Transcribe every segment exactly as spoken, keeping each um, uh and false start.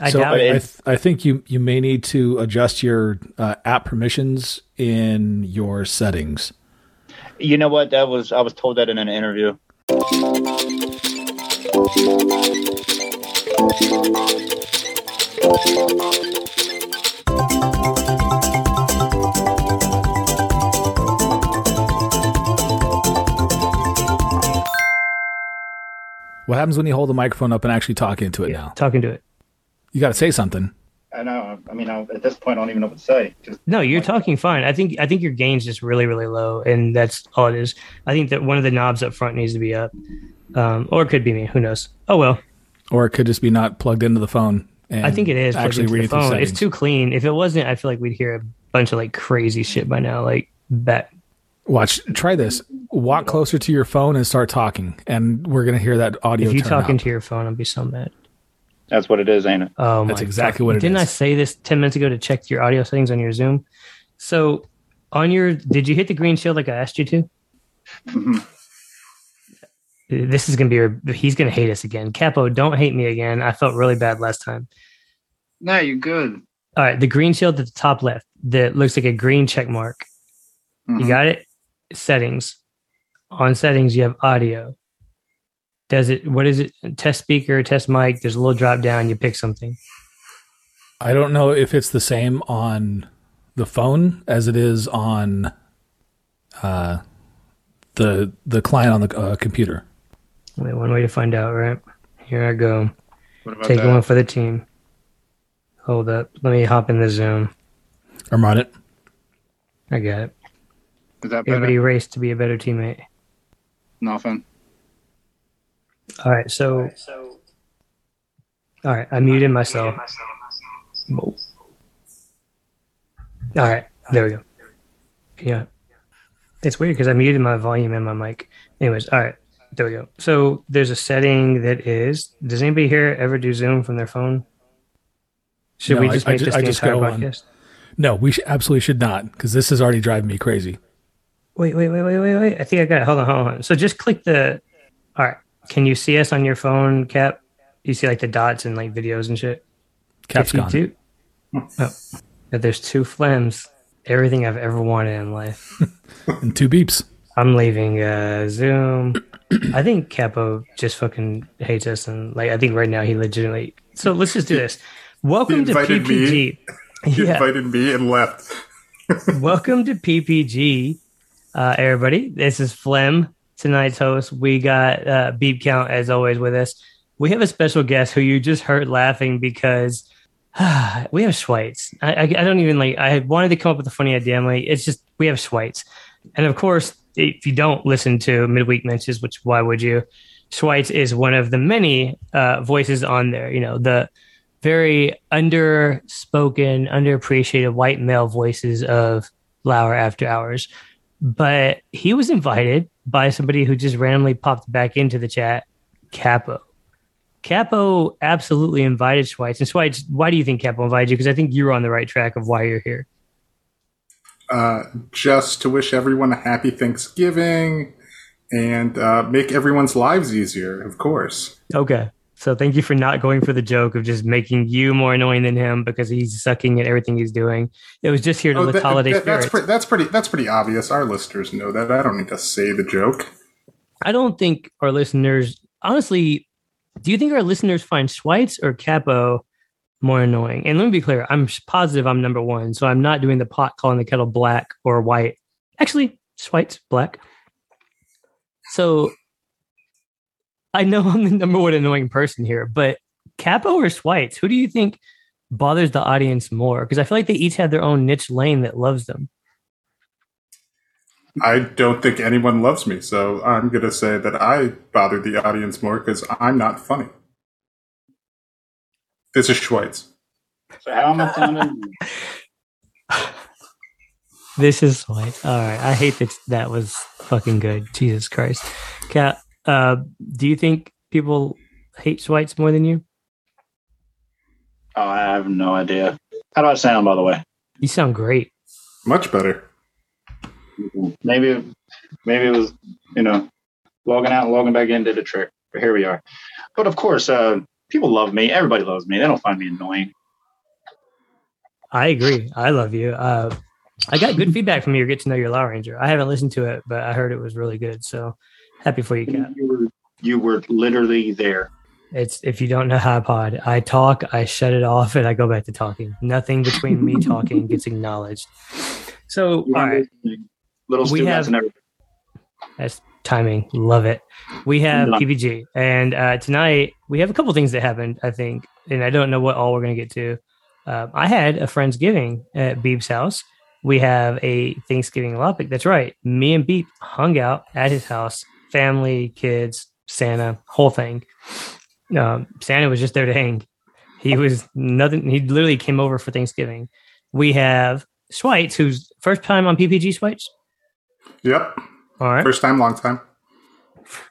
I so doubt I, it. I, th- I think you, you may need to adjust your uh, app permissions in your settings. You know what? That was I was told that in an interview. What happens when you hold the microphone up and actually talk into it yeah, now? Talk into it. You got to say something. I know. I mean, I, at this point, I don't even know what to say. Just, no, you're like, talking fine. I think I think your gain's just really, really low, and that's all it is. I think that one of the knobs up front needs to be up, um, or it could be me. Who knows? Oh, well. Or it could just be not plugged into the phone. And I think it is. Actually reading the phone. Settings. It's too clean. If it wasn't, I feel like we'd hear a bunch of like crazy shit by now. Like that. Watch. Try this. Walk closer to your phone and start talking, and we're going to hear that audio turn up. If you talk into your phone, I'll be so mad. That's what it is, ain't it? Oh, my That's exactly God. what it Didn't is. Didn't I say this ten minutes ago to check your audio settings on your Zoom? So on your, did you hit the green shield like I asked you to? Mm-hmm. This is going to be, your, he's going to hate us again. Capo, don't hate me again. I felt really bad last time. No, you're good. All right. The green shield at the top left that looks like a green check mark. Mm-hmm. You got it? Settings. On settings, you have audio. Does it, what is it? Test speaker, test mic. There's a little drop down. You pick something. I don't know if it's the same on the phone as it is on uh, the the client on the uh, computer. Wait, one way to find out, right? Here I go. What about Take one for the team. Hold up. Let me hop in the Zoom. I'm on it. I got it. Is that better? Everybody race to be a better teammate. Nothing. All right, so, all right, so, all right, I muted myself. All right, there we go. Yeah, it's weird because I muted my volume and my mic. Anyways, all right, there we go. So there's a setting that is. Does anybody here ever do Zoom from their phone? Should no, we just I, make I, this I the entire podcast? On. No, we should, absolutely should not, because this is already driving me crazy. Wait, wait, wait, wait, wait, wait. I think I got it. Hold on, hold on. So just click the. All right. Can you see us on your phone, Cap? You see like the dots and like videos and shit? Cap's gone. Do, oh, there's two flames. Everything I've ever wanted in life. And two beeps. I'm leaving uh, Zoom. I think Capo just fucking hates us. And like, I think right now he legitimately. So let's just do this. Welcome to P P G. Me. He yeah. invited me and left. Welcome to P P G, uh, everybody. This is Flem. Tonight's host, we got uh, Beep Count, as always, with us. We have a special guest who you just heard laughing because uh, we have Schweitz. I, I, I don't even like, I wanted to come up with a funny idea. I'm like, it's just, we have Schweitz. And of course, if you don't listen to Midweek Mentions, which why would you? Schweitz is one of the many uh, voices on there, you know, the very underspoken, underappreciated white male voices of Lauer After Hours. But he was invited by somebody who just randomly popped back into the chat, Capo. Capo absolutely invited Schweitz. And Schweitz, why do you think Capo invited you? Because I think you're on the right track of why you're here. Uh, just to wish everyone a happy Thanksgiving and uh, make everyone's lives easier, of course. Okay. So thank you for not going for the joke of just making you more annoying than him because he's sucking at everything he's doing. It was just here to oh, lift that, holiday that, that's, pre- that's pretty. That's pretty obvious. Our listeners know that. I don't need to say the joke. I don't think our listeners, honestly, do you think our listeners find Schweitz or Capo more annoying? And let me be clear. I'm positive I'm number one, so I'm not doing the pot calling the kettle black or white. Actually, Schweitz, black. So... I know I'm the number one annoying person here, but Capo or Schweitz, who do you think bothers the audience more? Because I feel like they each have their own niche lane that loves them. I don't think anyone loves me, so I'm going to say that I bother the audience more because I'm not funny. This is Schweitz. So how am I funny? This is Schweitz. All right. I hate that. That was fucking good. Jesus Christ. Cap. Uh, do you think people hate Schweitz more than you? Oh, I have no idea. How do I sound, by the way? You sound great. Much better. Maybe, maybe it was, you know, logging out and logging back in did a trick. But here we are. But of course, uh, people love me. Everybody loves me. They don't find me annoying. I agree. I love you. Uh, I got good feedback from your Get to Know Your Law Ranger. I haven't listened to it, but I heard it was really good. So happy for you, Kat. You were, you were literally there. It's if you don't know how I pod, I talk, I shut it off, and I go back to talking. Nothing between me talking gets acknowledged. So, You're all right. Listening. Little we have, and everything. That's timing. Love it. We have Love. P P G. And uh, tonight, we have a couple things that happened, I think. And I don't know what all we're going to get to. Uh, I had a Friendsgiving at Beep's house. We have a Thanksgiving topic. That's right. Me and Beep hung out at his house. Family, kids, Santa, whole thing. Um, Santa was just there to hang. He was nothing. He literally came over for Thanksgiving. We have Schweitz, who's first time on P P G. Schweitz. Yep. All right. First time, long time.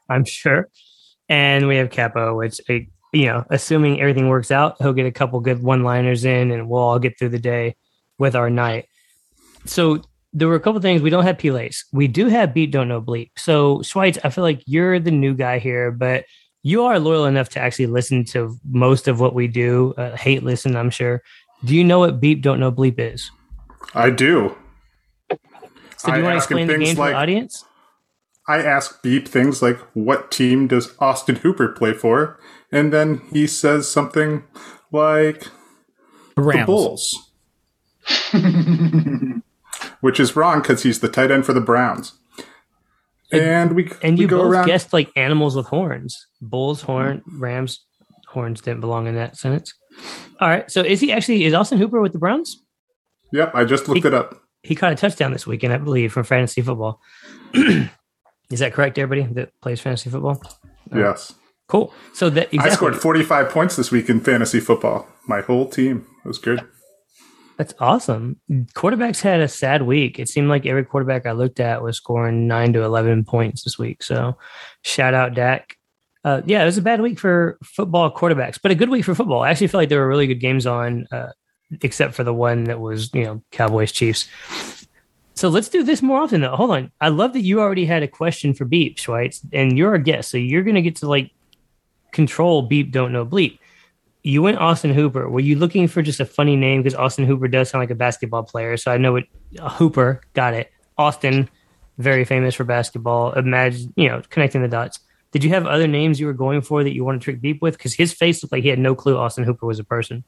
I'm sure. And we have Capo, which, you know, assuming everything works out, he'll get a couple good one-liners in, and we'll all get through the day with our night. So there were a couple things. We don't have P-Lace. We do have Beat Don't Know Bleep. So Schweitz, I feel like you're the new guy here, but you are loyal enough to actually listen to most of what we do. Uh, hate listen, I'm sure. Do you know what Beep Don't Know Bleep is? I do. So do you I want to explain the game like, to the audience? I ask Beep things like, what team does Austin Hooper play for? And then he says something like, Rams. The Bulls. Which is wrong because he's the tight end for the Browns. And we and we you go both around. Guessed like animals with horns. Bulls, horn, Rams, horns didn't belong in that sentence. All right. So is he actually, is Austin Hooper with the Browns? Yep. I just looked he, it up. He caught a touchdown this weekend, I believe, from fantasy football. Is that correct, everybody that plays fantasy football? All yes. Right. Cool. So that exactly. I scored forty-five points this week in fantasy football. My whole team. It was good. That's awesome. Quarterbacks had a sad week. It seemed like every quarterback I looked at was scoring nine to eleven points this week. So shout out Dak. Uh, yeah, it was a bad week for football quarterbacks, but a good week for football. I actually feel like there were really good games on, uh, except for the one that was, you know, Cowboys Chiefs. So let's do this more often, though. Hold on. I love that you already had a question for Beep, Schweitz, and you're a guest. So you're going to get to, like, control Beep Don't Know Bleep. You went Austin Hooper. Were you looking for just a funny name? Because Austin Hooper does sound like a basketball player. So I know it. Uh, Hooper, got it. Austin, very famous for basketball. Imagine, you know, connecting the dots. Did you have other names you were going for that you want to trick Beep with? Because his face looked like he had no clue Austin Hooper was a person.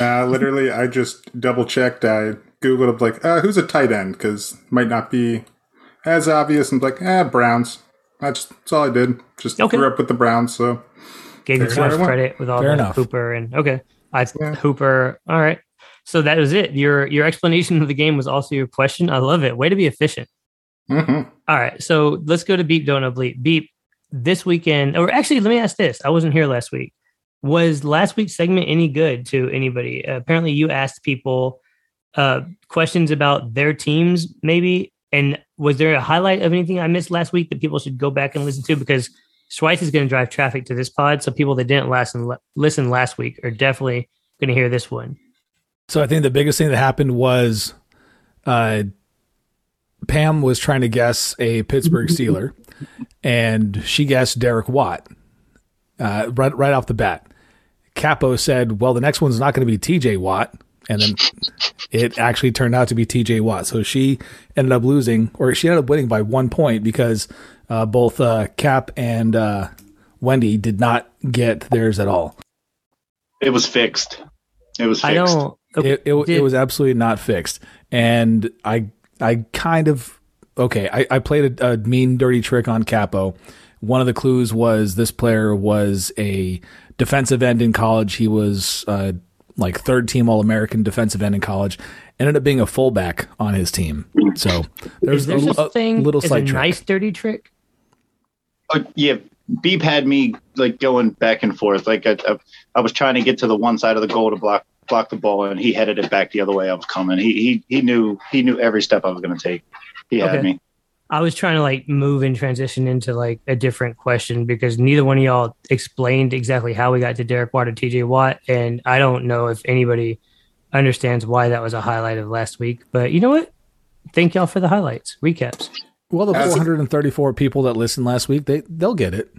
Nah, literally, I just double checked. I Googled up, like, uh, who's a tight end? Because might not be as obvious. And like, ah, eh, Browns. That's, that's all I did. Just okay. Grew up with the Browns. So. Gave yourself credit with all that Hooper and okay, I yeah. Hooper. All right, so that was it. Your your explanation of the game was also your question. I love it. Way to be efficient. Mm-hmm. All right, so let's go to Beep Don't Know Bleep. Beep, this weekend, or actually, let me ask this. I wasn't here last week. Was last week's segment any good to anybody? Uh, apparently, you asked people uh, questions about their teams, maybe. And was there a highlight of anything I missed last week that people should go back and listen to? Because Schweitz is going to drive traffic to this pod, so people that didn't last and le- listen last week are definitely going to hear this one. So I think the biggest thing that happened was uh, Pam was trying to guess a Pittsburgh Steeler, and she guessed Derek Watt uh, right, right off the bat. Capo said, well, the next one's not going to be T J Watt, and then it actually turned out to be T J Watt. So she ended up losing, or she ended up winning by one point because – Uh, both uh, Cap and uh, Wendy did not get theirs at all. It was fixed. It was fixed. I don't, it, it, it was absolutely not fixed. And I I kind of... Okay, I, I played a, a mean, dirty trick on Capo. One of the clues was this player was a defensive end in college. He was uh, like third-team All-American defensive end in college. Ended up being a fullback on his team. So there's a, a thing, little slight trick. Nice, dirty trick? Uh, yeah, Beep had me like going back and forth. Like I, I, I was trying to get to the one side of the goal to block block the ball, and he headed it back the other way I was coming. He he he knew he knew every step I was going to take. He okay. had me. I was trying to like move and transition into like a different question because neither one of y'all explained exactly how we got to Derek Watt or T J Watt, and I don't know if anybody understands why that was a highlight of last week. But you know what? Thank y'all for the highlights recaps. Well, the four hundred thirty-four people that listened last week, they, they'll get it.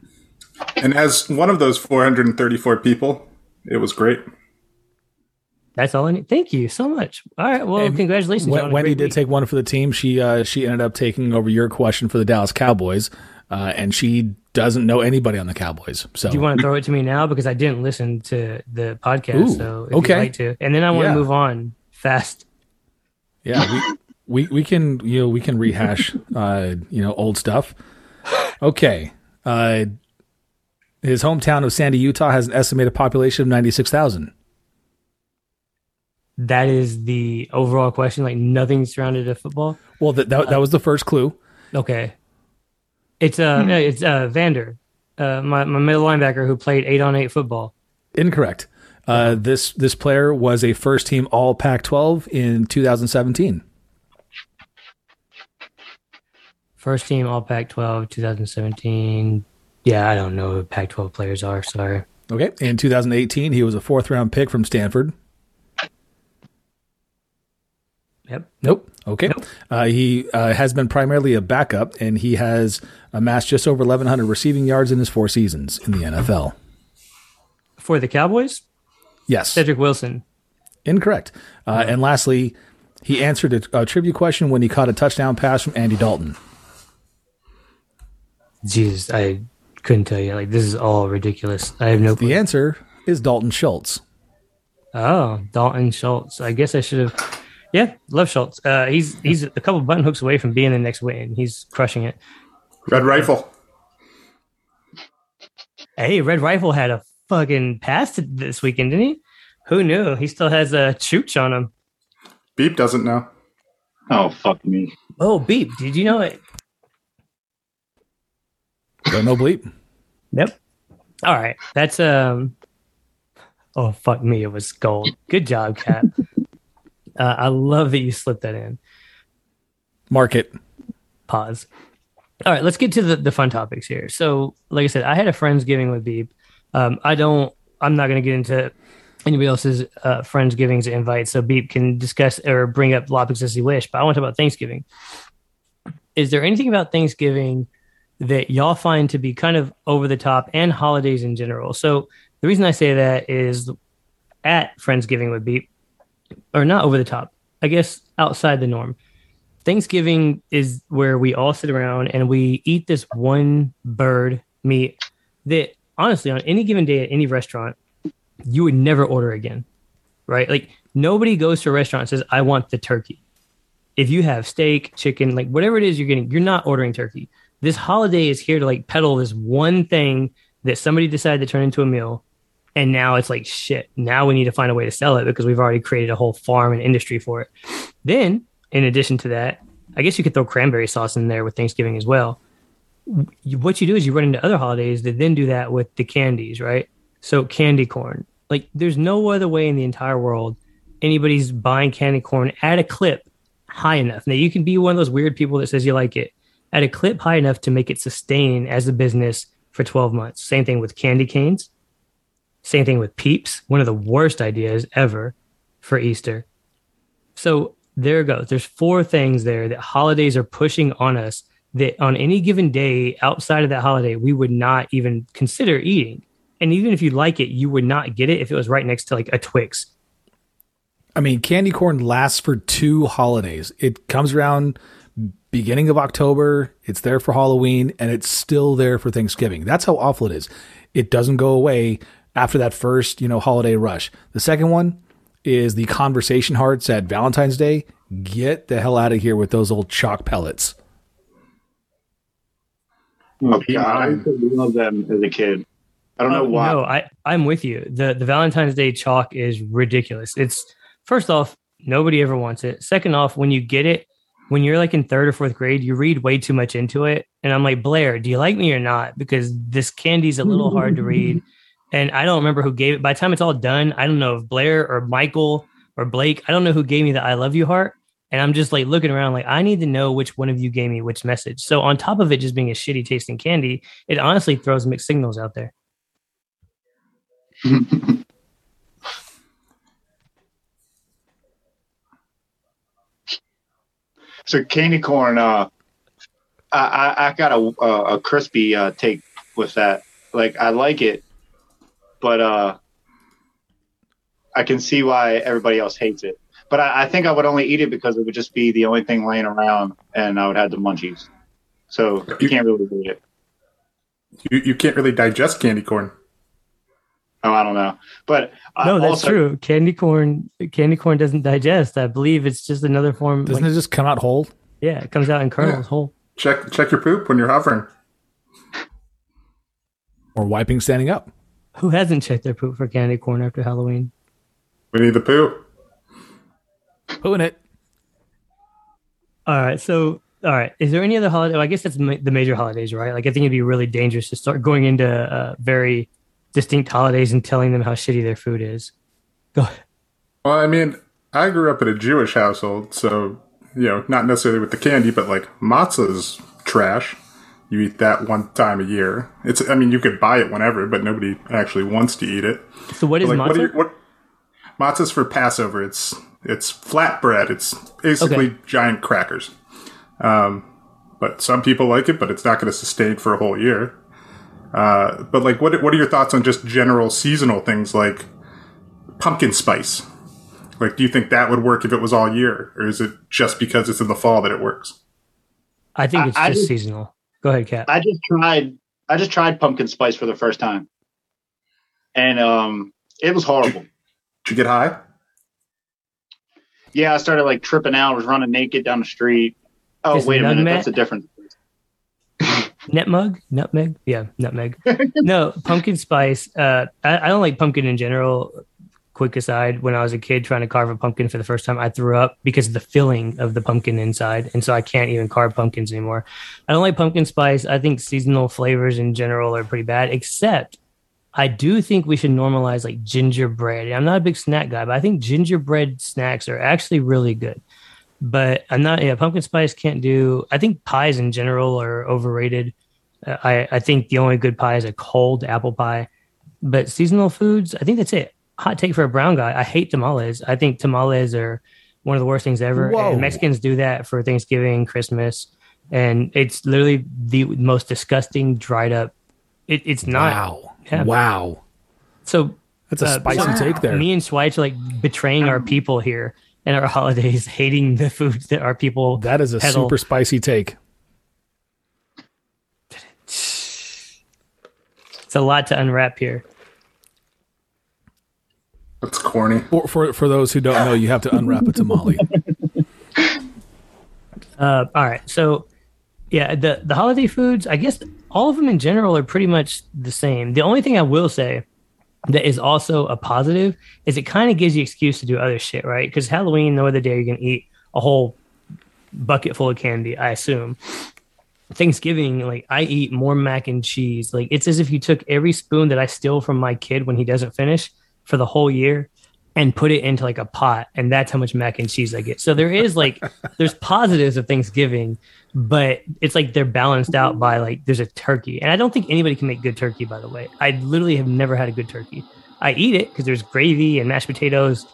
And as one of those four hundred thirty-four people, it was great. That's all I need. Thank you so much. All right. Well, and congratulations. When, Wendy did week. take one for the team. She uh, she ended up taking over your question for the Dallas Cowboys, uh, and she doesn't know anybody on the Cowboys. So do you want to throw it to me now? Because I didn't listen to the podcast. Ooh, so if okay. you'd like to. And then I want yeah. to move on fast. Yeah, we, we we can you know we can rehash uh, you know old stuff. Okay. Uh, his hometown of Sandy, Utah, has an estimated population of ninety-six thousand. That is the overall question. Like nothing surrounded to football. Well, that that, that was the first clue. Okay, it's uh, it's uh, Vander, uh, my my middle linebacker who played eight on eight football. Incorrect. Uh, this this player was a first team All Pac twelve in two thousand seventeen. First team All Pac twelve two thousand seventeen. Yeah, I don't know who Pac twelve players are. Sorry. Okay, in two thousand eighteen, he was a fourth round pick from Stanford. Yep. Nope. Okay. Nope. Uh, he uh, has been primarily a backup, and he has amassed just over eleven hundred receiving yards in his four seasons in the N F L. For the Cowboys? Yes. Cedric Wilson. Incorrect. Uh, no. And lastly, he answered a, a trivia question when he caught a touchdown pass from Andy Dalton. Jesus, I couldn't tell you. Like, this is all ridiculous. I have no clue. The answer is Dalton Schultz. Oh, Dalton Schultz. I guess I should have... Yeah, love Schultz. Uh, he's he's a couple button hooks away from being the next win. He's crushing it. Red Rifle. Hey, Red Rifle had a fucking pass this weekend, didn't he? Who knew? He still has a chooch on him. Beep doesn't know. Oh, fuck me. Oh, Beep. Did you know it? Don't know Bleep. Yep. All right. That's, um. oh, fuck me. It was gold. Good job, Cap. Uh, I love that you slipped that in. Mark it. Pause. All right, let's get to the, the fun topics here. So, like I said, I had a Friendsgiving with Beep. Um, I don't, I'm not going to get into anybody else's uh, Friendsgivings invites, so Beep can discuss or bring up topics as he wish, but I want to talk about Thanksgiving. Is there anything about Thanksgiving that y'all find to be kind of over the top, and holidays in general? So, the reason I say that is at Friendsgiving with Beep, or not over the top, I guess outside the norm. Thanksgiving is where we all sit around and we eat this one bird meat that honestly on any given day at any restaurant, you would never order again, right? Like nobody goes to a restaurant and says, I want the turkey. If you have steak, chicken, like whatever it is you're getting, you're not ordering turkey. This holiday is here to like peddle this one thing that somebody decided to turn into a meal. And now it's like, shit, now we need to find a way to sell it because we've already created a whole farm and industry for it. Then, in addition to that, I guess you could throw cranberry sauce in there with Thanksgiving as well. What you do is you run into other holidays that then do that with the candies, right? So candy corn. Like, there's no other way in the entire world anybody's buying candy corn at a clip high enough. Now, you can be one of those weird people that says you like it at a clip high enough to make it sustain as a business for twelve months. Same thing with candy canes. Same thing with Peeps, one of the worst ideas ever for Easter. So there it goes. There's four things there that holidays are pushing on us that on any given day outside of that holiday, we would not even consider eating. And even if you like it, you would not get it if it was right next to like a Twix. I mean, candy corn lasts for two holidays. It comes around beginning of October, it's there for Halloween, and it's still there for Thanksgiving. That's how awful it is. It doesn't go away after that first, you know, holiday rush. The second one is the conversation hearts at Valentine's Day. Get the hell out of here with those old chalk pellets. Oh, yeah, I love them as a kid. I don't oh, know why. No, I, I'm with you. The the Valentine's Day chalk is ridiculous. It's, first off, nobody ever wants it. Second off, when you get it, when you're like in third or fourth grade, you read way too much into it. And I'm like, Blair, do you like me or not? Because this candy's a little hard to read. And I don't remember who gave it. By the time it's all done, I don't know if Blair or Michael or Blake, I don't know who gave me the I love you heart. And I'm just like looking around like, I need to know which one of you gave me which message. So on top of it just being a shitty tasting candy, it honestly throws mixed signals out there. So candy corn, uh, I, I, I got a, a crispy uh, take with that. Like, I like it, but uh, I can see why everybody else hates it. But I, I think I would only eat it because it would just be the only thing laying around, and I would have the munchies. So you, you can't really eat it. You you can't really digest candy corn. Oh, I don't know. But no, I that's also, true. Candy corn, candy corn doesn't digest. I believe it's just another form. Doesn't like, it just come out whole? Yeah, it comes out in kernels yeah. whole. Check check your poop when you're hovering. Or wiping standing up. Who hasn't checked their poop for candy corn after Halloween? We need the poop. Poo in it. All right. So, all right. Is there any other holiday? Well, I guess that's ma- the major holidays, right? Like, I think it'd be really dangerous to start going into uh, very distinct holidays and telling them how shitty their food is. Go ahead. Well, I mean, I grew up in a Jewish household, so, you know, not necessarily with the candy, but like matzah's trash. You eat that one time a year. It's, I mean, you could buy it whenever, but nobody actually wants to eat it. So what is like, matzah? What are your, what, matzah's for Passover. It's it's flatbread. It's basically okay. giant crackers. Um, but some people like it, but it's not going to sustain for a whole year. Uh, but like, what what are your thoughts on just general seasonal things like pumpkin spice? Like, do you think that would work if it was all year, or is it just because it's in the fall that it works? I think it's I, just I, seasonal. Go ahead, Kat. I just tried. I just tried pumpkin spice for the first time, and um, it was horrible. Did, did you get high? Yeah, I started like tripping out. I was running naked down the street. Oh, just wait a minute, that's a different. Nutmeg, nutmeg, yeah, nutmeg. No, pumpkin spice. Uh, I, I don't like pumpkin in general. Quick aside, when I was a kid trying to carve a pumpkin for the first time, I threw up because of the filling of the pumpkin inside. And so I can't even carve pumpkins anymore. I don't like pumpkin spice. I think seasonal flavors in general are pretty bad, except I do think we should normalize like gingerbread. I'm not a big snack guy, but I think gingerbread snacks are actually really good. But I'm not, yeah, pumpkin spice can't do, I think pies in general are overrated. Uh, I, I think the only good pie is a cold apple pie. But seasonal foods, I think that's it. Hot take for a brown guy. I hate tamales. I think tamales are one of the worst things ever. Whoa. And Mexicans do that for Thanksgiving, Christmas, and it's literally the most disgusting dried up. It, it's not. Wow. Yeah. Wow. So that's a uh, spicy so take there. Me and Schweitz are like betraying our people here and our holidays, hating the foods that our people. That is a peddle. Super spicy take. It's a lot to unwrap here. That's corny. For, for for those who don't know, you have to unwrap a tamale. Uh, all right. So, yeah, the, the holiday foods, I guess all of them in general are pretty much the same. The only thing I will say that is also a positive is it kind of gives you excuse to do other shit, right? Because Halloween, no other day you're going to eat a whole bucket full of candy, I assume. Thanksgiving, like I eat more mac and cheese. Like it's as if you took every spoon that I steal from my kid when he doesn't finish for the whole year and put it into like a pot. And that's how much mac and cheese I get. So there is like, there's positives of Thanksgiving, but it's like they're balanced out by like, there's a turkey. And I don't think anybody can make good turkey, by the way. I literally have never had a good turkey. I eat it because there's gravy and mashed potatoes.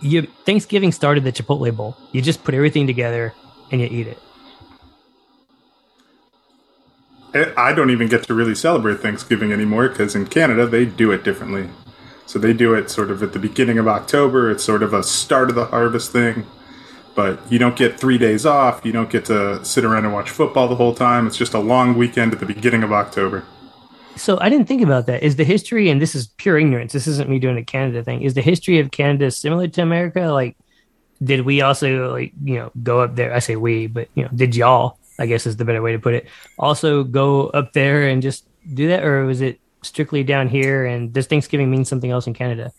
You, Thanksgiving started the Chipotle bowl. You just put everything together and you eat it. I don't even get to really celebrate Thanksgiving anymore because in Canada, they do it differently. So they do it sort of at the beginning of October. It's sort of a start of the harvest thing. But you don't get three days off. You don't get to sit around and watch football the whole time. It's just a long weekend at the beginning of October. So I didn't think about that. Is the history, and this is pure ignorance. This isn't me doing a Canada thing. Is the history of Canada similar to America? Like, did we also, like, you know, go up there? I say we, but, you know, did y'all, I guess is the better way to put it, also go up there and just do that? Or was it strictly down here, and does Thanksgiving mean something else in Canada?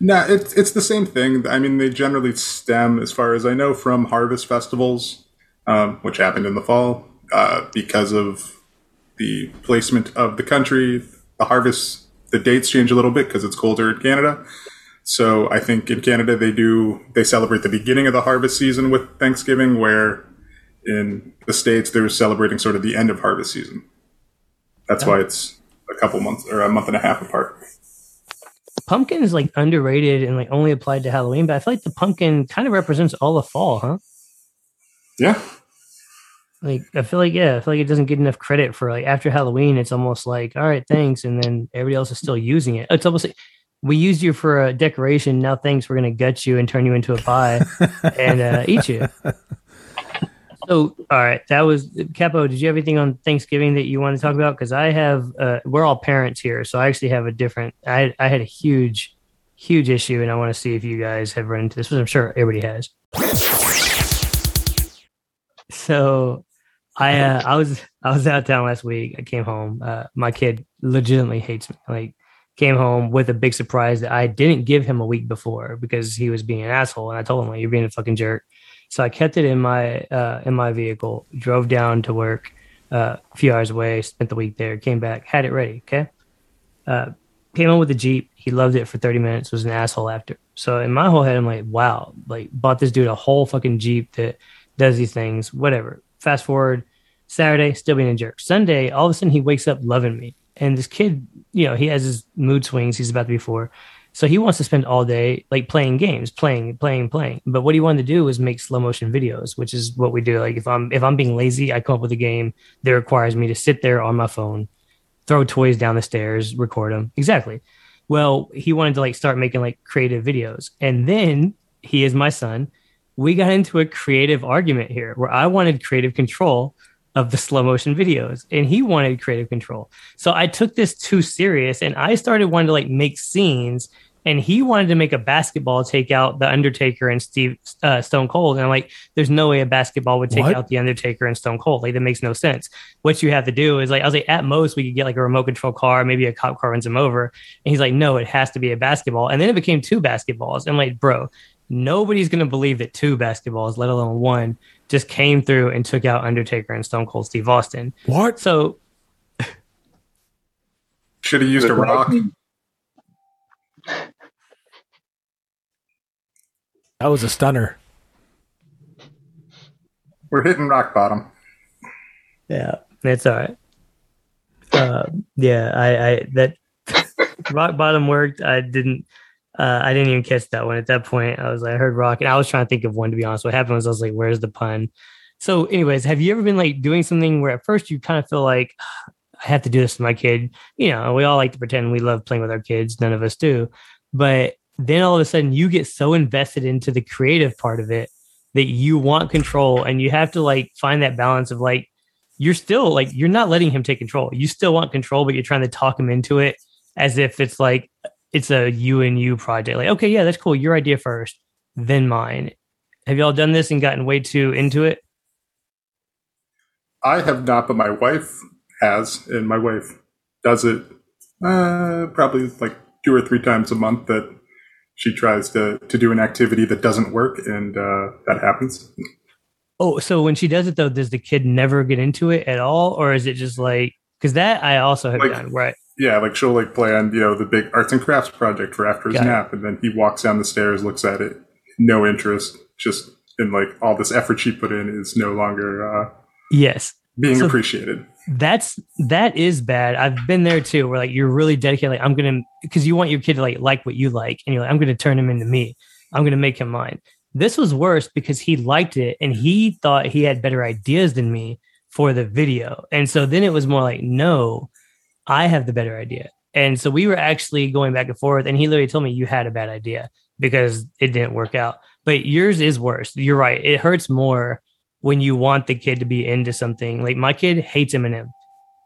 No, it's it's the same thing. I mean, they generally stem, as far as I know, from harvest festivals, um, which happened in the fall uh, because of the placement of the country. The harvest, the dates change a little bit because it's colder in Canada. So I think in Canada they do they celebrate the beginning of the harvest season with Thanksgiving, where in the States they're celebrating sort of the end of harvest season. That's why it's a couple months or a month and a half apart. Pumpkin is like underrated and like only applied to Halloween, but I feel like the pumpkin kind of represents all of fall, huh? Yeah. Like, I feel like, yeah, I feel like it doesn't get enough credit for, like, after Halloween, it's almost like, all right, thanks. And then everybody else is still using it. It's almost like, we used you for a decoration. Now, thanks. We're going to gut you and turn you into a pie and uh, eat you. So, all right. That was Capo. Did you have anything on Thanksgiving that you want to talk about? Because I have, uh, we're all parents here. So I actually have a different, I, I had a huge, huge issue. And I want to see if you guys have run into this, which I'm sure everybody has. So I, uh, I was, I was out of town last week. I came home. Uh, my kid legitimately hates me. Like, came home with a big surprise that I didn't give him a week before because he was being an asshole. And I told him, like, you're being a fucking jerk. So I kept it in my, uh, in my vehicle, drove down to work uh, a few hours away, spent the week there, came back, had it ready. Okay. Uh, came home with the Jeep. He loved it for thirty minutes, was an asshole after. So in my whole head, I'm like, wow, like, bought this dude a whole fucking Jeep that does these things, whatever. Fast forward Saturday, still being a jerk. Sunday, all of a sudden he wakes up loving me. And this kid, you know, he has his mood swings. He's about to be four. So he wants to spend all day, like, playing games, playing, playing, playing. But what he wanted to do was make slow motion videos, which is what we do. Like, if I'm if I'm being lazy, I come up with a game that requires me to sit there on my phone, throw toys down the stairs, record them. Exactly. Well, he wanted to, like, start making, like, creative videos. And then he is my son. We got into a creative argument here where I wanted creative control of the slow motion videos, and he wanted creative control. So I took this too serious, and I started wanting to, like, make scenes, and he wanted to make a basketball take out the Undertaker and Steve uh, Stone Cold. And I'm like, there's no way a basketball would take what? out the Undertaker and Stone Cold. Like, that makes no sense. What you have to do is, like, I was like, at most we could get, like, a remote control car, maybe a cop car runs him over. And he's like, no, it has to be a basketball. And then it became two basketballs. I'm like, bro, nobody's going to believe that two basketballs, let alone one, just came through and took out Undertaker and Stone Cold Steve Austin. What? So should have used a rock. That was a stunner. We're hitting rock bottom. Yeah, it's all right. Uh, yeah, I, I that rock bottom worked. I didn't. Uh, I didn't even catch that one at that point. I was like, I heard rock, and I was trying to think of one, to be honest. What happened was I was like, where's the pun? So anyways, have you ever been, like, doing something where at first you kind of feel like, I have to do this to my kid? You know, we all like to pretend we love playing with our kids. None of us do. But then all of a sudden you get so invested into the creative part of it that you want control, and you have to, like, find that balance of, like, you're still, like, you're not letting him take control. You still want control, but you're trying to talk him into it as if it's like, it's a you and you project. Like, okay, yeah, that's cool. Your idea first, then mine. Have y'all done this and gotten way too into it? I have not, but my wife has, and my wife does it uh, probably like two or three times a month that she tries to, to do an activity that doesn't work, and uh, that happens. Oh, so when she does it, though, does the kid never get into it at all? Or is it just like, because that I also have, like, done, right? Yeah, like, she'll, like, play on, you know, the big arts and crafts project for after his Got nap, it. And then he walks down the stairs, looks at it, no interest, just in, like, all this effort she put in is no longer uh, yes being so appreciated. That's that is bad. I've been there too, where, like, you're really dedicated. Like, I'm gonna, because you want your kid to, like, like what you like, and you're like, I'm gonna turn him into me. I'm gonna make him mine. This was worse because he liked it and he thought he had better ideas than me for the video, and so then it was more like, no, I have the better idea. And so we were actually going back and forth, and he literally told me, you had a bad idea because it didn't work out. But yours is worse. You're right. It hurts more when you want the kid to be into something. Like, my kid hates Eminem.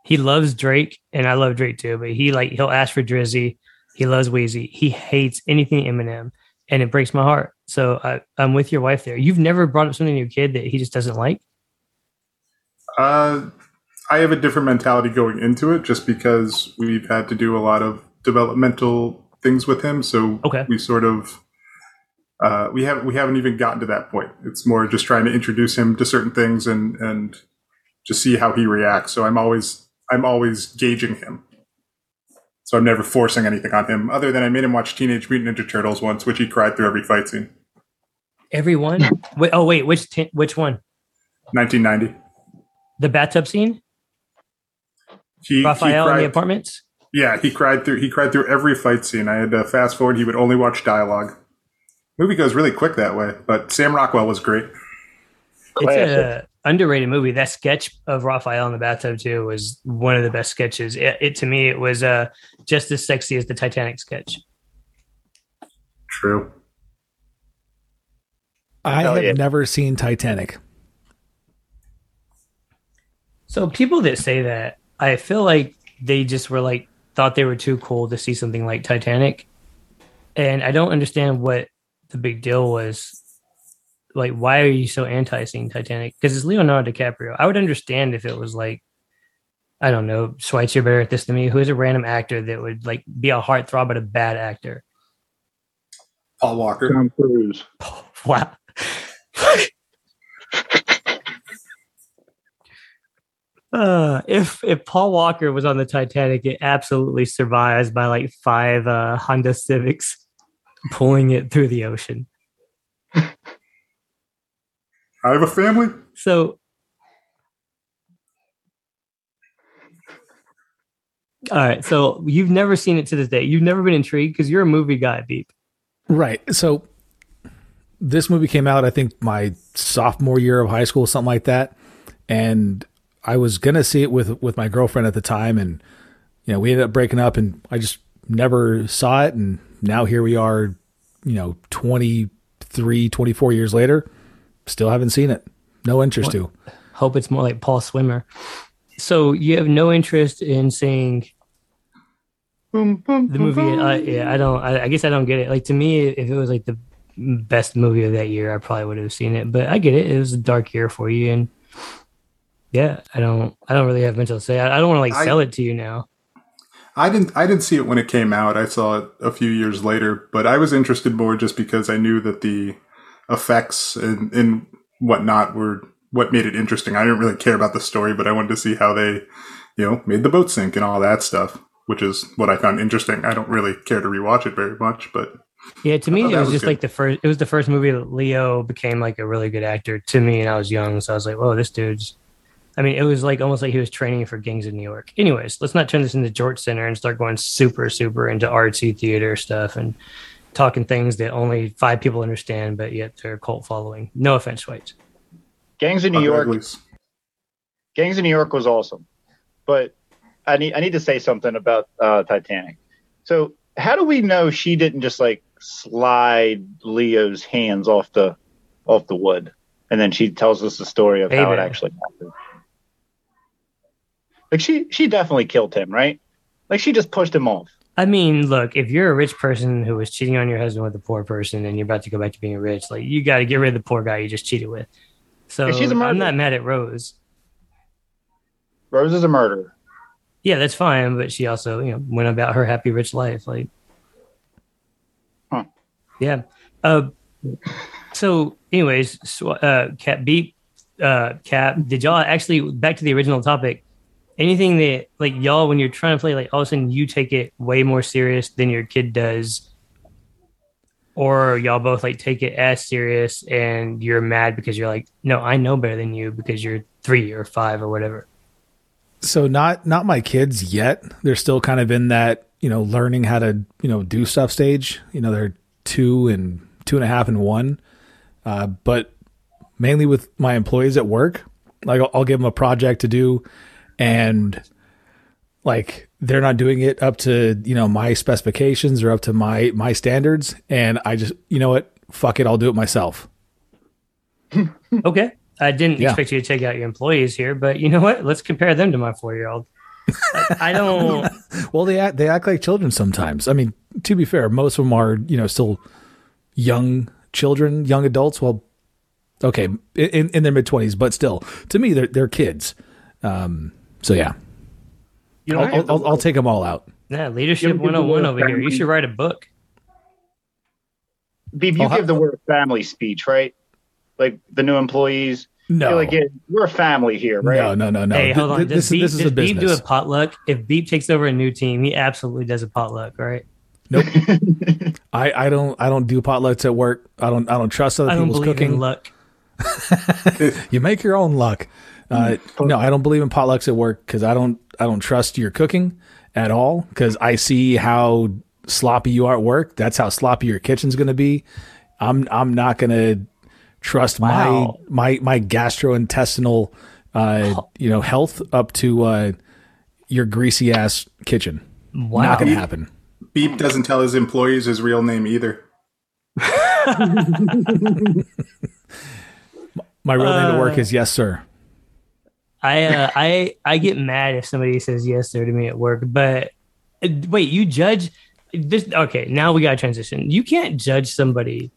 He loves Drake, and I love Drake too, but he, like, he'll ask for Drizzy. He loves Wheezy. He hates anything Eminem, and it breaks my heart. So I, I'm with your wife there. You've never brought up something to your kid that he just doesn't like? Uh... I have a different mentality going into it just because we've had to do a lot of developmental things with him. So okay. we sort of, uh, we haven't, we haven't even gotten to that point. It's more just trying to introduce him to certain things and, and just see how he reacts. So I'm always, I'm always gauging him. So I'm never forcing anything on him other than I made him watch Teenage Mutant Ninja Turtles once, which he cried through every fight scene. Every one? wait, oh, wait, which, t- which one? nineteen ninety. The bathtub scene? He, Raphael he cried, in the apartments? Yeah, he cried through he cried through every fight scene. I had to fast forward. He would only watch dialogue. Movie goes really quick that way, but Sam Rockwell was great. It's a, underrated movie. That sketch of Raphael in the bathtub too was one of the best sketches. It, it to me, it was uh, just as sexy as the Titanic sketch. True. I Hell have yeah. never seen Titanic. So people that say that, I feel like they just were like, thought they were too cool to see something like Titanic. And I don't understand what the big deal was. Like, why are you so anti seeing Titanic? Because it's Leonardo DiCaprio. I would understand if it was like, I don't know, Schweitz, you're better at this than me, who is a random actor that would like be a heartthrob but a bad actor. Paul Walker. Tom Cruise. Oh, wow. uh, if if Paul Walker was on the Titanic, it absolutely survives by like five uh, Honda Civics pulling it through the ocean. I have a family. So all right, so you've never seen it to this day. You've never been intrigued because you're a movie guy, Beep. Right. So this movie came out, I think, my sophomore year of high school, something like that. And I was going to see it with, with my girlfriend at the time. And, you know, we ended up breaking up and I just never saw it. And now here we are, you know, twenty-three, twenty-four years later. Still haven't seen it. No interest to. Hope it's more like Paul Swimmer. So you have no interest in seeing boom, boom, the movie. Boom, I, yeah, I don't. I, I guess I don't get it. Like to me, if it was like the best movie of that year, I probably would have seen it. But I get it. It was a dark year for you, and yeah, I don't. I don't really have much to say. I, I don't want to like I, sell it to you now. I didn't. I didn't see it when it came out. I saw it a few years later, but I was interested more just because I knew that the effects and, and whatnot were what made it interesting. I didn't really care about the story, but I wanted to see how they, you know, made the boat sink and all that stuff, which is what I found interesting. I don't really care to rewatch it very much, but yeah, to me, it was, was just good. Like the first, it was the first movie that Leo became like a really good actor to me. And I was young. So I was like, whoa, this dude's, I mean, it was like almost like he was training for Gangs of New York. Anyways, let's not turn this into George Center and start going super, super into artsy theater stuff. And talking things that only five people understand, but yet they're a cult following. No offense, Schweitz. Gangs of New York. Gangs of New York was awesome, but I need I need to say something about uh, Titanic. So, how do we know she didn't just like slide Leo's hands off the off the wood, and then she tells us the story of Amen. How it actually happened? Like she she definitely killed him, right? Like she just pushed him off. I mean, look, if you're a rich person who was cheating on your husband with a poor person and you're about to go back to being rich, like you got to get rid of the poor guy you just cheated with. So she's a I'm not mad at Rose. Rose is a murderer. Yeah, that's fine. But she also, you know, went about her happy, rich life. Like, huh. Yeah. Uh, so anyways, so, uh, Cap Beep, uh, Cap, did y'all actually back to the original topic? Anything that, like, y'all, when you're trying to play, like, all of a sudden you take it way more serious than your kid does, or y'all both, like, take it as serious and you're mad because you're like, no, I know better than you because you're three or five or whatever. So not not my kids yet. They're still kind of in that, you know, learning how to, you know, do stuff stage. You know, they're two and two and a half and one. Uh, but mainly with my employees at work, like, I'll, I'll give them a project to do. And like, they're not doing it up to, you know, my specifications or up to my, my standards. And I just, you know what? Fuck it. I'll do it myself. Okay. I didn't yeah. expect you to take out your employees here, but you know what? Let's compare them to my four-year-old. I, I don't. Well, they act, they act like children sometimes. I mean, to be fair, most of them are, you know, still young children, young adults. Well, okay. In, in their mid twenties, but still to me, they're, they're kids. Um, So, yeah, you know, I'll, I'll, I'll, I'll take them all out. Yeah, leadership one oh one over here. You should write a book. Beep, you I'll give have... the word family speech, right? Like the new employees. No. Like, yeah, we're a family here, right? No, no, no, no. Hey, hold on. This, this, Beep, this is does a business. Beep do a potluck? If Beep takes over a new team, he absolutely does a potluck, right? Nope. I, I don't I don't do potlucks at work. I don't I don't trust other I don't people's cooking. In luck. You make your own luck. Uh, no, I don't believe in potlucks at work because I don't I don't trust your cooking at all because I see how sloppy you are at work. That's how sloppy your kitchen's going to be. I'm I'm not going to trust wow. my, my, my gastrointestinal, uh, oh. you know, health up to, uh, your greasy ass kitchen. Wow. Not going to happen. Beep doesn't tell his employees his real name either. My real name uh, to work is yes, sir. I uh, I I get mad if somebody says yes, sir to me at work. But uh, wait, you judge this? Okay, now we got to transition. You can't judge somebody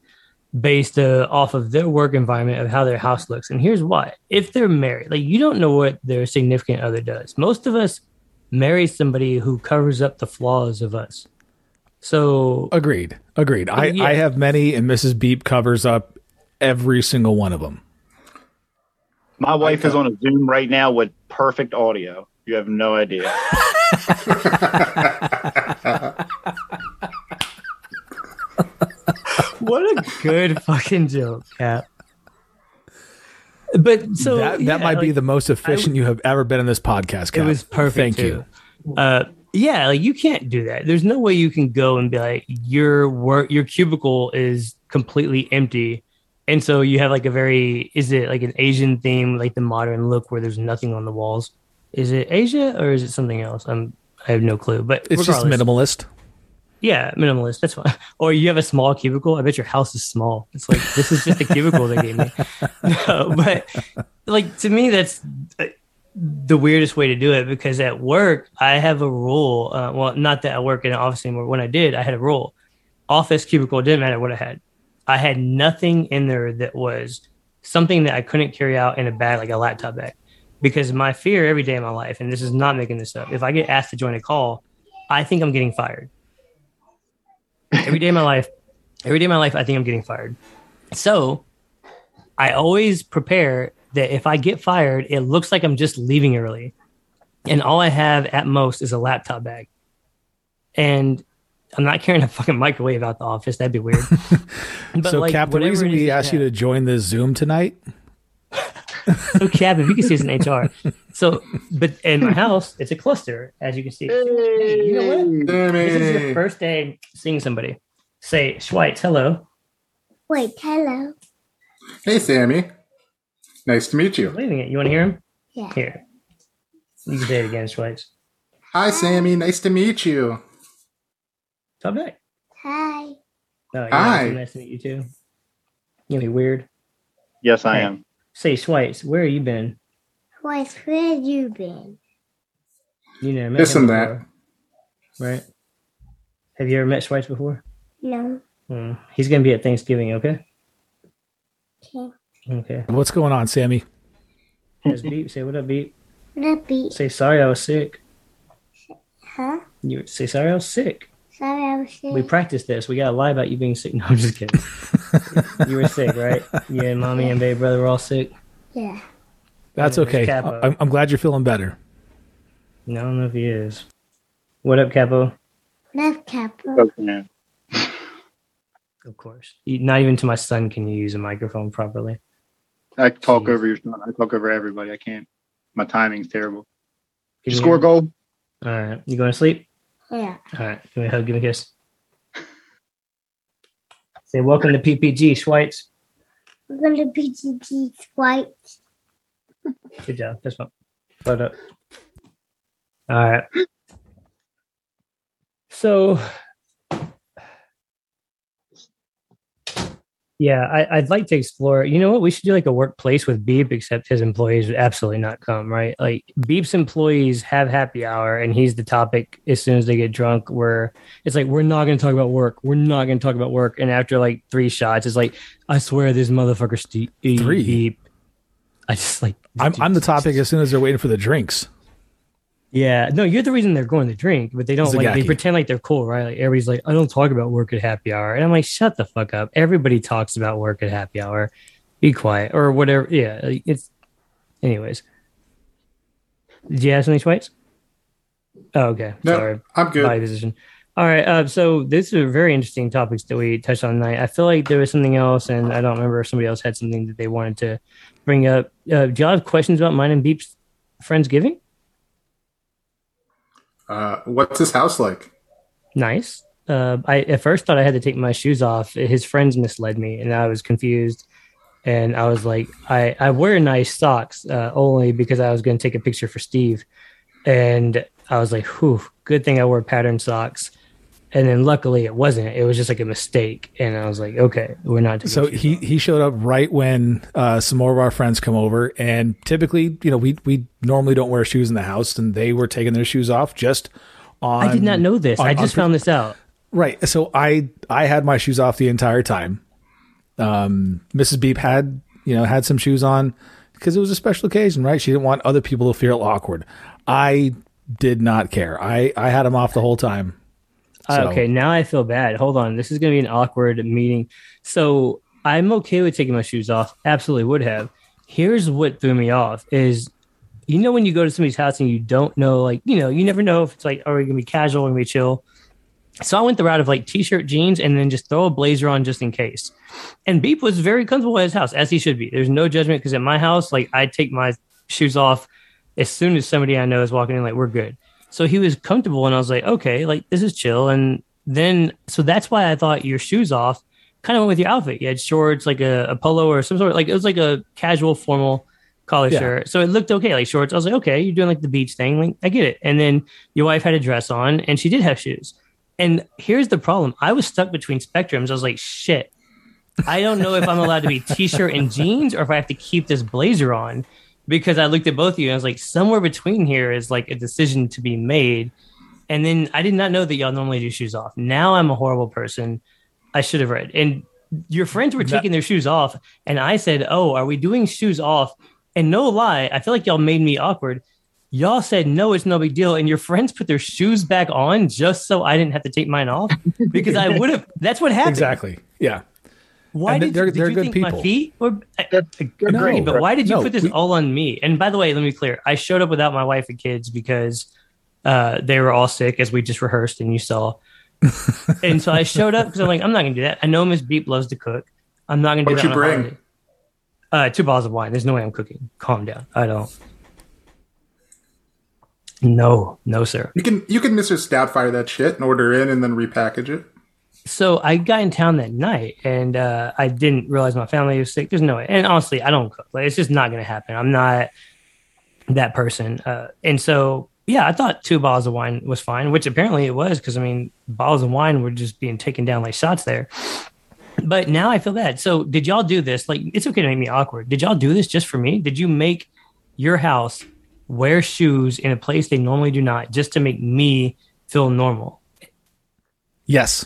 based uh, off of their work environment, of how their house looks. And here's why: if they're married, like you don't know what their significant other does. Most of us marry somebody who covers up the flaws of us. So agreed, agreed. I, yeah. I have many, and Missus Beep covers up every single one of them. My wife is on a Zoom right now with perfect audio. You have no idea. What a good fucking joke, Cap. But so that, that yeah, might like, be the most efficient I, you have ever been in this podcast, Cap. It was perfect. Thank too. you. Uh, yeah, like you can't do that. There's no way you can go and be like your work, your cubicle is completely empty. And so you have like a very, is it like an Asian theme, like the modern look where there's nothing on the walls? Is it Asia or is it something else? I'm, I have no clue, but it's just minimalist. Yeah, minimalist. That's fine. Or you have a small cubicle. I bet your house is small. It's like, this is just a cubicle they gave me. No, but like to me, that's the weirdest way to do it because at work, I have a rule. Uh, well, not that I work in an office anymore. When I did, I had a rule. Office, cubicle, didn't matter what I had. I had nothing in there that was something that I couldn't carry out in a bag, like a laptop bag, because my fear every day of my life, and this is not making this up, if I get asked to join a call, I think I'm getting fired. Every day of my life, every day of my life, I think I'm getting fired. So I always prepare that if I get fired, it looks like I'm just leaving early. And all I have at most is a laptop bag. And I'm not carrying a fucking microwave out the office. That'd be weird. But so, like, Cap, the reason we asked you to join this Zoom tonight. So, Cap, if you can see us in H R. So, but in my house, it's a cluster, as you can see. Hey, you know what? Hey. This is the first day seeing somebody. Say, Schweitz, hello. Wait, hello. Hey, Sammy. Nice to meet you. Leaving it. You want to hear him? Yeah. Here. You can say it again, Schweitz. Hi, Sammy. Nice to meet you. Top deck. Hi. Oh, hi. Nice to meet you too. You're gonna be weird. Yes, I hey. am. Say, Schweitz, where have you been? Schweitz, where have you been? You never met this him and before, that, right? Have you ever met Schweitz before? No. Hmm. He's gonna be at Thanksgiving. Okay. Okay. Okay. What's going on, Sammy? That's Beep. Say what up, Beep. What up, Beep? Say sorry, I was sick. Huh? You say sorry, I was sick. Sorry, I was sick. We practiced this. We got to lie about you being sick. No, I'm just kidding. You were sick, right? You and mommy yeah. and baby brother were all sick? Yeah. That's okay. Capo. I'm, I'm glad you're feeling better. I don't know if he is. What up, Capo? What up, Capo? Of course. Not even to my son can you use a microphone properly. I talk Jeez. over your son. I talk over everybody. I can't. My timing's terrible. Can you score a goal? All right. You going to sleep? Yeah. All right. Give me a hug. Give me a kiss. Say, welcome to P P G, Schweitz. Welcome to P P G, Schweitz. Good job. That's fun. Put up. All right. So, yeah, I, I'd like to explore. You know what? We should do like a workplace with Beep, except his employees would absolutely not come, right? Like Beep's employees have happy hour and he's the topic as soon as they get drunk where it's like, we're not going to talk about work. We're not going to talk about work. And after like three shots, it's like, I swear this motherfucker st- three. Beep. I just like, I'm, I'm the topic as soon as they're waiting for the drinks. Yeah, no, you're the reason they're going to drink, but they don't Zagaki. like, they pretend like they're cool, right? Like everybody's like, I don't talk about work at happy hour. And I'm like, shut the fuck up. Everybody talks about work at happy hour. Be quiet or whatever. Yeah, it's, anyways. Did you have something, Schweitz? Oh, okay. No, sorry. I'm good. Body position. All right. Uh, so these are very interesting topics that we touched on tonight. I feel like there was something else, and I don't remember if somebody else had something that they wanted to bring up. Uh, do y'all have questions about mine and Beep's Friendsgiving? Uh, what's his house like? Nice. Uh, I at first thought I had to take my shoes off. His friends misled me, and I was confused. And I was like, I, I wear nice socks uh, only because I was going to take a picture for Steve. And I was like, whew, good thing I wore patterned socks. And then luckily it wasn't. It was just like a mistake. And I was like, okay, we're not taking So he, he showed up right when uh, some more of our friends come over. And typically, you know, we we normally don't wear shoes in the house. And they were taking their shoes off just on. I did not know this. On, I just on, found this out. Right. So I, I had my shoes off the entire time. Um, Missus Beep had, you know, had some shoes on because it was a special occasion, right? She didn't want other people to feel awkward. I did not care. I, I had them off the whole time. So. Okay, now I feel bad. Hold on. This is going to be an awkward meeting. So I'm okay with taking my shoes off. Absolutely would have. Here's what threw me off is, you know, when you go to somebody's house and you don't know, like, you know, you never know if it's like, are we going to be casual or going to be chill? So I went the route of like t-shirt, jeans, and then just throw a blazer on just in case. And Beep was very comfortable at his house, as he should be. There's no judgment because at my house, like, I take my shoes off as soon as somebody I know is walking in, like, we're good. So he was comfortable, and I was like, okay, like, this is chill. And then, so that's why I thought your shoes off kind of went with your outfit. You had shorts, like a, a polo or some sort of, like, it was like a casual formal collar yeah. shirt. So it looked okay, like shorts. I was like, okay, you're doing like the beach thing. Like, I get it. And then your wife had a dress on, and she did have shoes. And here's the problem. I was stuck between spectrums. I was like, shit, I don't know if I'm allowed to be t-shirt and jeans or if I have to keep this blazer on. Because I looked at both of you and I was like, somewhere between here is like a decision to be made. And then I did not know that y'all normally do shoes off. Now I'm a horrible person. I should have read. And your friends were taking their shoes off. And I said, oh, are we doing shoes off? And no lie, I feel like y'all made me awkward. Y'all said, no, it's no big deal. And your friends put their shoes back on just so I didn't have to take mine off. Because I would have. That's what happened. Exactly. Yeah. Why did, they're, did they're you good think people. My feet were I, agree, no, but why did you no, put this we, all on me? And by the way, let me be clear. I showed up without my wife and kids because uh, they were all sick, as we just rehearsed and you saw. And so I showed up because I'm like, I'm not going to do that. I know Miss Beep loves to cook. I'm not going to do that. What'd you bring? Uh, two bottles of wine. There's no way I'm cooking. Calm down. I don't. No, no, sir. You can, you can Missus Stoutfire that shit and order in and then repackage it. So I got in town that night, and uh, I didn't realize my family was sick. There's no way. And honestly, I don't cook. Like, it's just not going to happen. I'm not that person. Uh, and so, yeah, I thought two bottles of wine was fine, which apparently it was because, I mean, bottles of wine were just being taken down like shots there. But now I feel bad. So did y'all do this? Like, it's okay to make me awkward. Did y'all do this just for me? Did you make your house wear shoes in a place they normally do not just to make me feel normal? Yes.